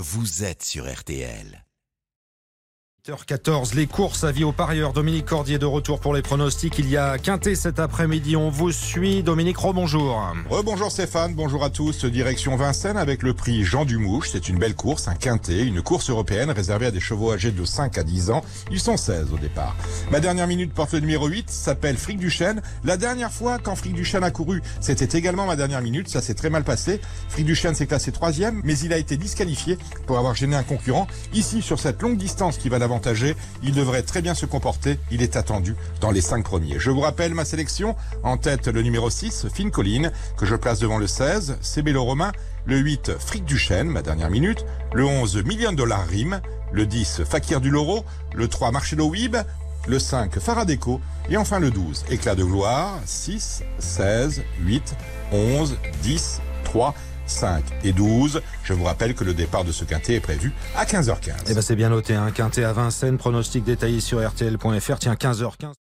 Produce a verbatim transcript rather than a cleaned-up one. Vous êtes sur R T L. huit heures quatorze, les courses, avis aux parieurs. Dominique Cordier de retour pour les pronostics. Il y a quinté cet après-midi, on vous suit. Dominique, rebonjour. Rebonjour Stéphane, bonjour à tous. Direction Vincennes avec le prix Jean Dumouche. C'est une belle course, un quinté, une course européenne réservée à des chevaux âgés de cinq à dix ans. Ils sont seize au départ. Ma dernière minute porte le numéro huit, s'appelle Fric du Chêne. La dernière fois, quand Fric du Chêne a couru, c'était également ma dernière minute. Ça s'est très mal passé. Fric du Chêne s'est classé troisième, mais il a été disqualifié pour avoir gêné un concurrent. Ici, sur cette longue distance qui va l'avoir, il devrait très bien se comporter. Il est attendu dans les cinq premiers. Je vous rappelle ma sélection. En tête, le numéro six, Fine Colline, que je place devant le seize, Cébélo Romain. Le huit, Fric du Chêne, ma dernière minute. Le onze, Million Dollar Rhyme. Le dix, Fakir du Lauro. Le trois, Marcello Weib. Le cinq, Faradeco. Et enfin le douze, Éclat de Gloire. six, seize, huit, onze, dix, trois, cinq et douze. Je vous rappelle que le départ de ce quintet est prévu à quinze heures quinze. Eh ben c'est bien noté, un hein. Quintet à Vincennes, pronostic détaillé sur R T L point F R. Tiens, quinze heures quinze.